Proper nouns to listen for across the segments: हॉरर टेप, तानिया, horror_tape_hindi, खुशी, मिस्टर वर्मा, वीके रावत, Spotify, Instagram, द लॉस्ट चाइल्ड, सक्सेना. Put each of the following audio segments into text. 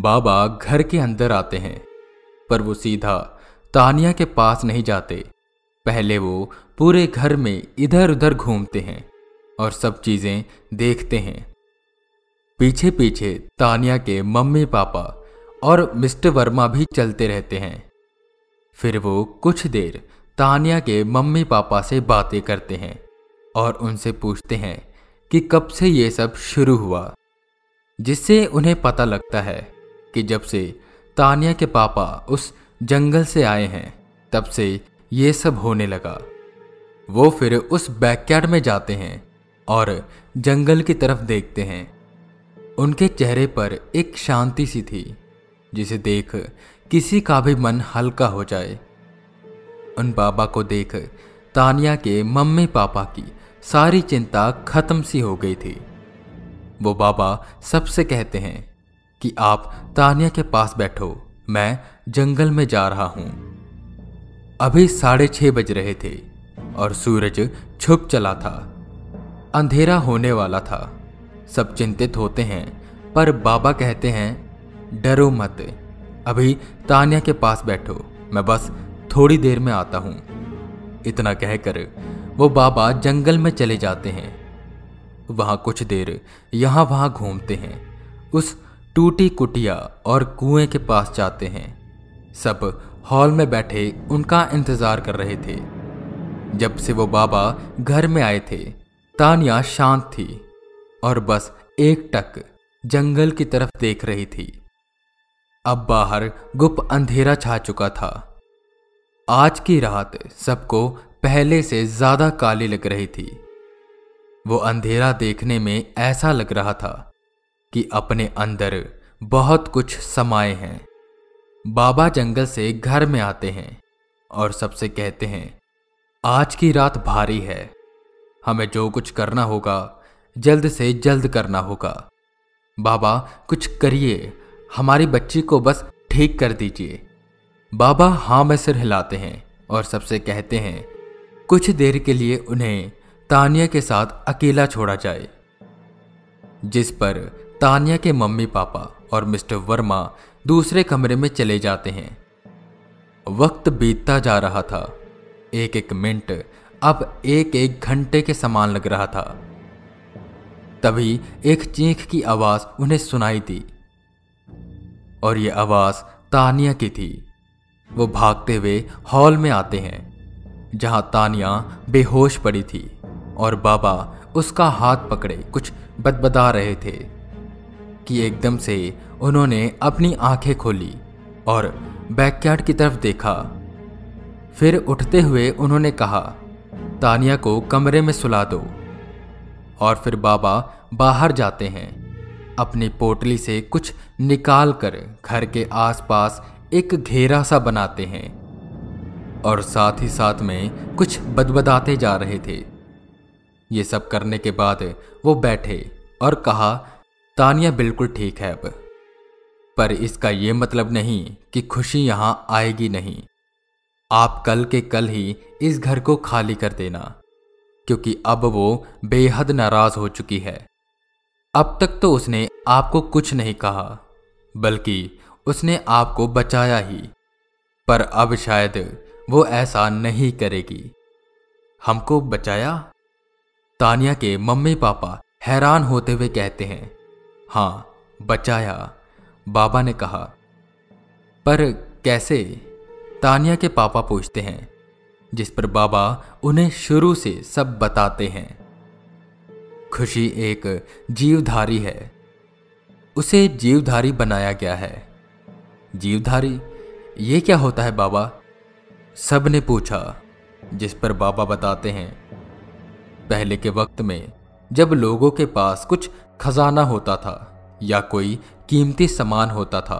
बाबा घर के अंदर आते हैं, पर वो सीधा तानिया के पास नहीं जाते। पहले वो पूरे घर में इधर उधर घूमते हैं और सब चीज़ें देखते हैं। पीछे पीछे तानिया के मम्मी पापा और मिस्टर वर्मा भी चलते रहते हैं। फिर वो कुछ देर तानिया के मम्मी पापा से बातें करते हैं और उनसे पूछते हैं कि कब से ये सब शुरू हुआ, जिससे उन्हें पता लगता है कि जब से तानिया के पापा उस जंगल से आए हैं तब से ये सब होने लगा। वो फिर उस बैकयार्ड में जाते हैं और जंगल की तरफ देखते हैं। उनके चेहरे पर एक शांति सी थी जिसे देख किसी का भी मन हल्का हो जाए। उन बाबा को देख तानिया के मम्मी पापा की सारी चिंता खत्म सी हो गई थी। वो बाबा सबसे कहते हैं कि आप तानिया के पास बैठो, मैं जंगल में जा रहा हूँ। अभी 6:30 बज रहे थे और सूरज छुप चला था। अंधेरा होने वाला था। सब चिंतित होते हैं, पर बाबा कहते हैं, डरो मत, अभी तानिया के पास बैठो, मैं बस थोड़ी देर में आता हूँ। इतना कहकर वो बाबा जंगल में चले जाते हैं। वहाँ कुछ देर यहाँ वहाँ घूमते हैं, उस टूटी कुटिया और कुएं के पास जाते हैं। सब हॉल में बैठे उनका इंतज़ार कर रहे थे। जब से वो बाबा घर में आए थे, तानिया शांत थी और बस एक टक जंगल की तरफ देख रही थी। अब बाहर गुप अंधेरा छा चुका था। आज की रात सबको पहले से ज़्यादा काली लग रही थी। वो अंधेरा देखने में ऐसा लग रहा था कि अपने अंदर बहुत कुछ समाए हैं। बाबा जंगल से घर में आते हैं और सबसे कहते हैं, आज की रात भारी है, हमें जो कुछ करना होगा जल्द से जल्द करना होगा। बाबा कुछ करिए, हमारी बच्ची को बस ठीक कर दीजिए। बाबा हाँ में सिर हिलाते हैं और सबसे कहते हैं कुछ देर के लिए उन्हें तानिया के साथ अकेला छोड़ा जाए। जिस पर तानिया के मम्मी पापा और मिस्टर वर्मा दूसरे कमरे में चले जाते हैं। वक्त बीतता जा रहा था। एक एक मिनट अब एक एक घंटे के समान लग रहा था। तभी एक चीख की आवाज़ उन्हें सुनाई दी और ये आवाज़ तानिया की थी। वो भागते हुए हॉल में आते हैं जहां तानिया बेहोश पड़ी थी और बाबा उसका हाथ पकड़े कुछ बदबदा रहे थे कि एकदम से उन्होंने अपनी आंखें खोली और बैकयार्ड की तरफ देखा। फिर उठते हुए उन्होंने कहा, तानिया को कमरे में सुला दो। और फिर बाबा बाहर जाते हैं। अपनी पोटली से कुछ निकाल कर घर के आसपास एक घेरा सा बनाते हैं और साथ ही साथ में कुछ बदबदाते जा रहे थे। ये सब करने के बाद वो बैठे और कहा, तानिया बिल्कुल ठीक है अब, पर इसका ये मतलब नहीं कि खुशी यहाँ आएगी नहीं। आप कल के कल ही इस घर को खाली कर देना, क्योंकि अब वो बेहद नाराज़ हो चुकी है। अब तक तो उसने आपको कुछ नहीं कहा, बल्कि उसने आपको बचाया ही, पर अब शायद वो ऐसा नहीं करेगी। हमको बचाया? तानिया के मम्मी पापा हैरान होते हुए कहते हैं, हाँ बचाया, बाबा ने कहा। पर कैसे? तानिया के पापा पूछते हैं, जिस पर बाबा उन्हें शुरू से सब बताते हैं। खुशी एक जीवधारी है, उसे जीवधारी बनाया गया है। जीवधारी ये क्या होता है बाबा? सब ने पूछा, जिस पर बाबा बताते हैं, पहले के वक्त में जब लोगों के पास कुछ खजाना होता था या कोई कीमती सामान होता था,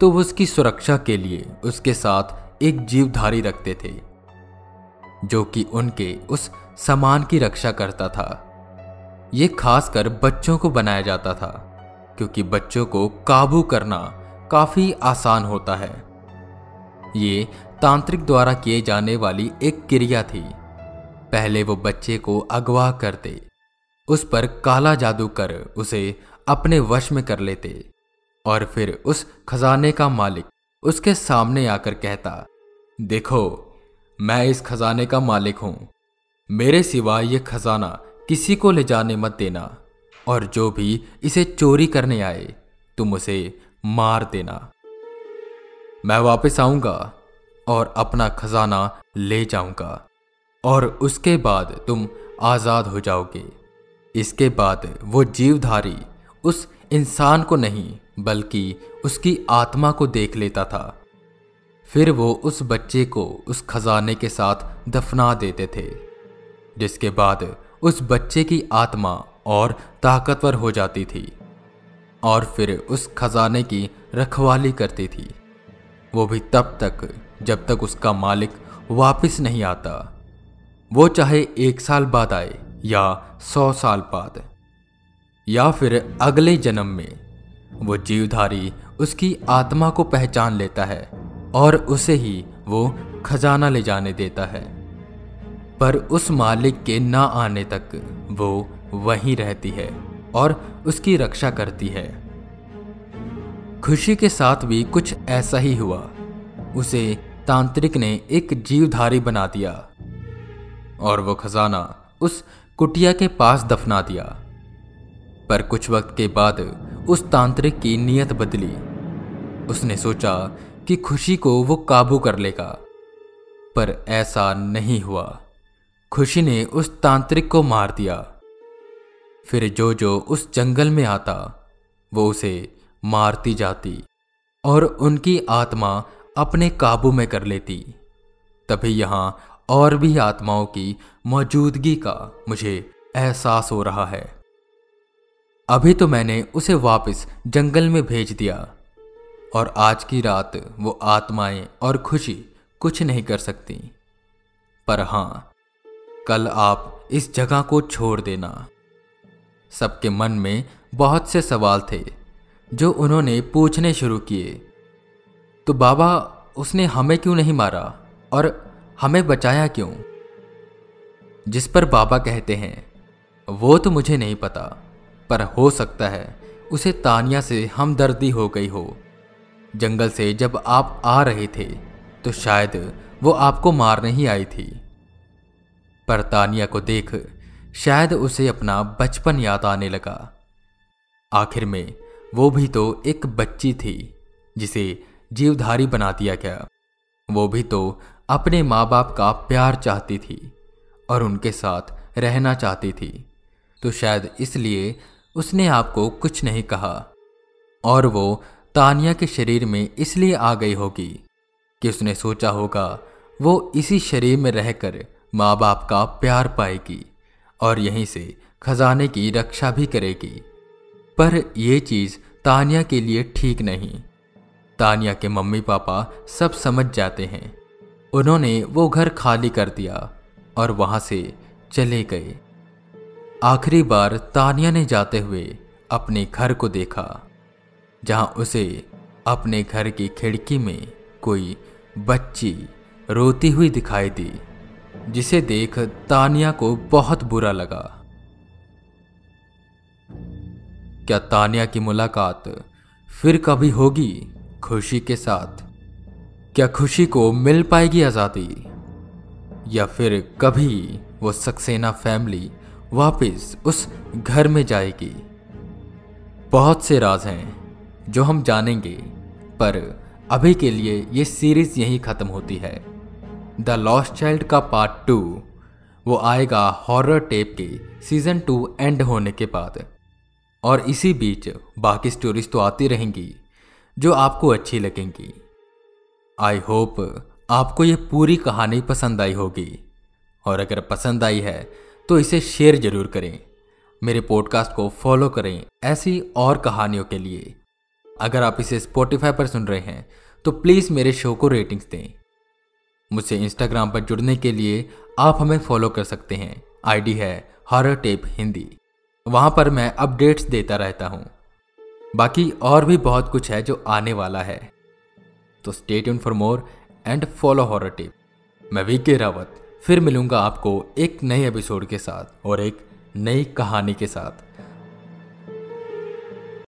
तो वो उसकी सुरक्षा के लिए उसके साथ एक जीवधारी रखते थे जो कि उनके उस सामान की रक्षा करता था। ये खासकर बच्चों को बनाया जाता था क्योंकि बच्चों को काबू करना काफ़ी आसान होता है। ये तांत्रिक द्वारा किए जाने वाली एक क्रिया थी। पहले वो बच्चे को अगवा करते, उस पर काला जादू कर उसे अपने वश में कर लेते और फिर उस खजाने का मालिक उसके सामने आकर कहता, देखो मैं इस खजाने का मालिक हूं, मेरे सिवा ये खजाना किसी को ले जाने मत देना, और जो भी इसे चोरी करने आए तुम उसे मार देना। मैं वापस आऊंगा और अपना खजाना ले जाऊंगा और उसके बाद तुम आज़ाद हो जाओगे। इसके बाद वो जीवधारी उस इंसान को नहीं बल्कि उसकी आत्मा को देख लेता था। फिर वो उस बच्चे को उस खजाने के साथ दफना देते थे, जिसके बाद उस बच्चे की आत्मा और ताकतवर हो जाती थी और फिर उस खजाने की रखवाली करती थी, वो भी तब तक जब तक उसका मालिक वापस नहीं आता, वो चाहे 1 साल बाद आए या 100 साल बाद या फिर अगले जन्म में। वो जीवधारी उसकी आत्मा को पहचान लेता है और उसे ही वो खजाना ले जाने देता है, पर उस मालिक के ना आने तक वो वहीं रहती है और उसकी रक्षा करती है। खुशी के साथ भी कुछ ऐसा ही हुआ। उसे तांत्रिक ने एक जीवधारी बना दिया और वो खजाना उस कुटिया के पास दफना दिया, पर कुछ वक्त के बाद उस तांत्रिक की नीयत बदली। उसने सोचा कि खुशी को वो काबू कर लेगा, पर ऐसा नहीं हुआ। खुशी ने उस तांत्रिक को मार दिया। फिर जो जो उस जंगल में आता वो उसे मारती जाती और उनकी आत्मा अपने काबू में कर लेती। तभी यहाँ और भी आत्माओं की मौजूदगी का मुझे एहसास हो रहा है। अभी तो मैंने उसे वापस जंगल में भेज दिया और आज की रात वो आत्माएं और खुशी कुछ नहीं कर सकती, पर हाँ कल आप इस जगह को छोड़ देना। सबके मन में बहुत से सवाल थे जो उन्होंने पूछने शुरू किए। तो बाबा, उसने हमें क्यों नहीं मारा और हमें बचाया क्यों? जिस पर बाबा कहते हैं, वो तो मुझे नहीं पता, पर हो सकता है उसे तानिया से हमदर्दी हो गई हो। जंगल से जब आप आ रहे थे तो शायद वो आपको मारने ही आई थी, पर तानिया को देख शायद उसे अपना बचपन याद आने लगा। आखिर में वो भी तो एक बच्ची थी जिसे जीवधारी बना दिया गया। वो भी तो अपने माँ बाप का प्यार चाहती थी और उनके साथ रहना चाहती थी, तो शायद इसलिए उसने आपको कुछ नहीं कहा और वो तानिया के शरीर में इसलिए आ गई होगी कि उसने सोचा होगा वो इसी शरीर में रहकर माँ बाप का प्यार पाएगी और यहीं से खजाने की रक्षा भी करेगी। पर यह चीज़ तानिया के लिए ठीक नहीं। तानिया के मम्मी पापा सब समझ जाते हैं। उन्होंने वो घर खाली कर दिया और वहाँ से चले गए। आखिरी बार तानिया ने जाते हुए अपने घर को देखा, जहाँ उसे अपने घर की खिड़की में कोई बच्ची रोती हुई दिखाई दी, जिसे देख तानिया को बहुत बुरा लगा। क्या तानिया की मुलाकात फिर कभी होगी खुशी के साथ? क्या खुशी को मिल पाएगी आज़ादी? या फिर कभी वो सक्सेना फैमिली वापस उस घर में जाएगी? बहुत से राज हैं जो हम जानेंगे, पर अभी के लिए ये सीरीज़ यहीं ख़त्म होती है। द लॉस्ट चाइल्ड का पार्ट 2 वो आएगा हॉरर टेप के सीज़न 2 एंड होने के बाद, और इसी बीच बाकी स्टोरीज तो आती रहेंगी जो आपको अच्छी लगेंगी। आई होप आपको ये पूरी कहानी पसंद आई होगी, और अगर पसंद आई है तो इसे शेयर जरूर करें। मेरे पॉडकास्ट को फॉलो करें ऐसी और कहानियों के लिए। अगर आप इसे स्पॉटिफाई पर सुन रहे हैं तो प्लीज़ मेरे शो को रेटिंग्स दें। मुझसे इंस्टाग्राम पर जुड़ने के लिए आप हमें फॉलो कर सकते हैं। आईडी है horror_tape_hindi। वहाँ पर मैं अपडेट्स देता रहता हूँ। बाकी और भी बहुत कुछ है जो आने वाला है, तो stay tune for more and follow हॉरर टेप। मैं वीके रावत फिर मिलूंगा आपको एक नए एपिसोड के साथ और एक नई कहानी के साथ।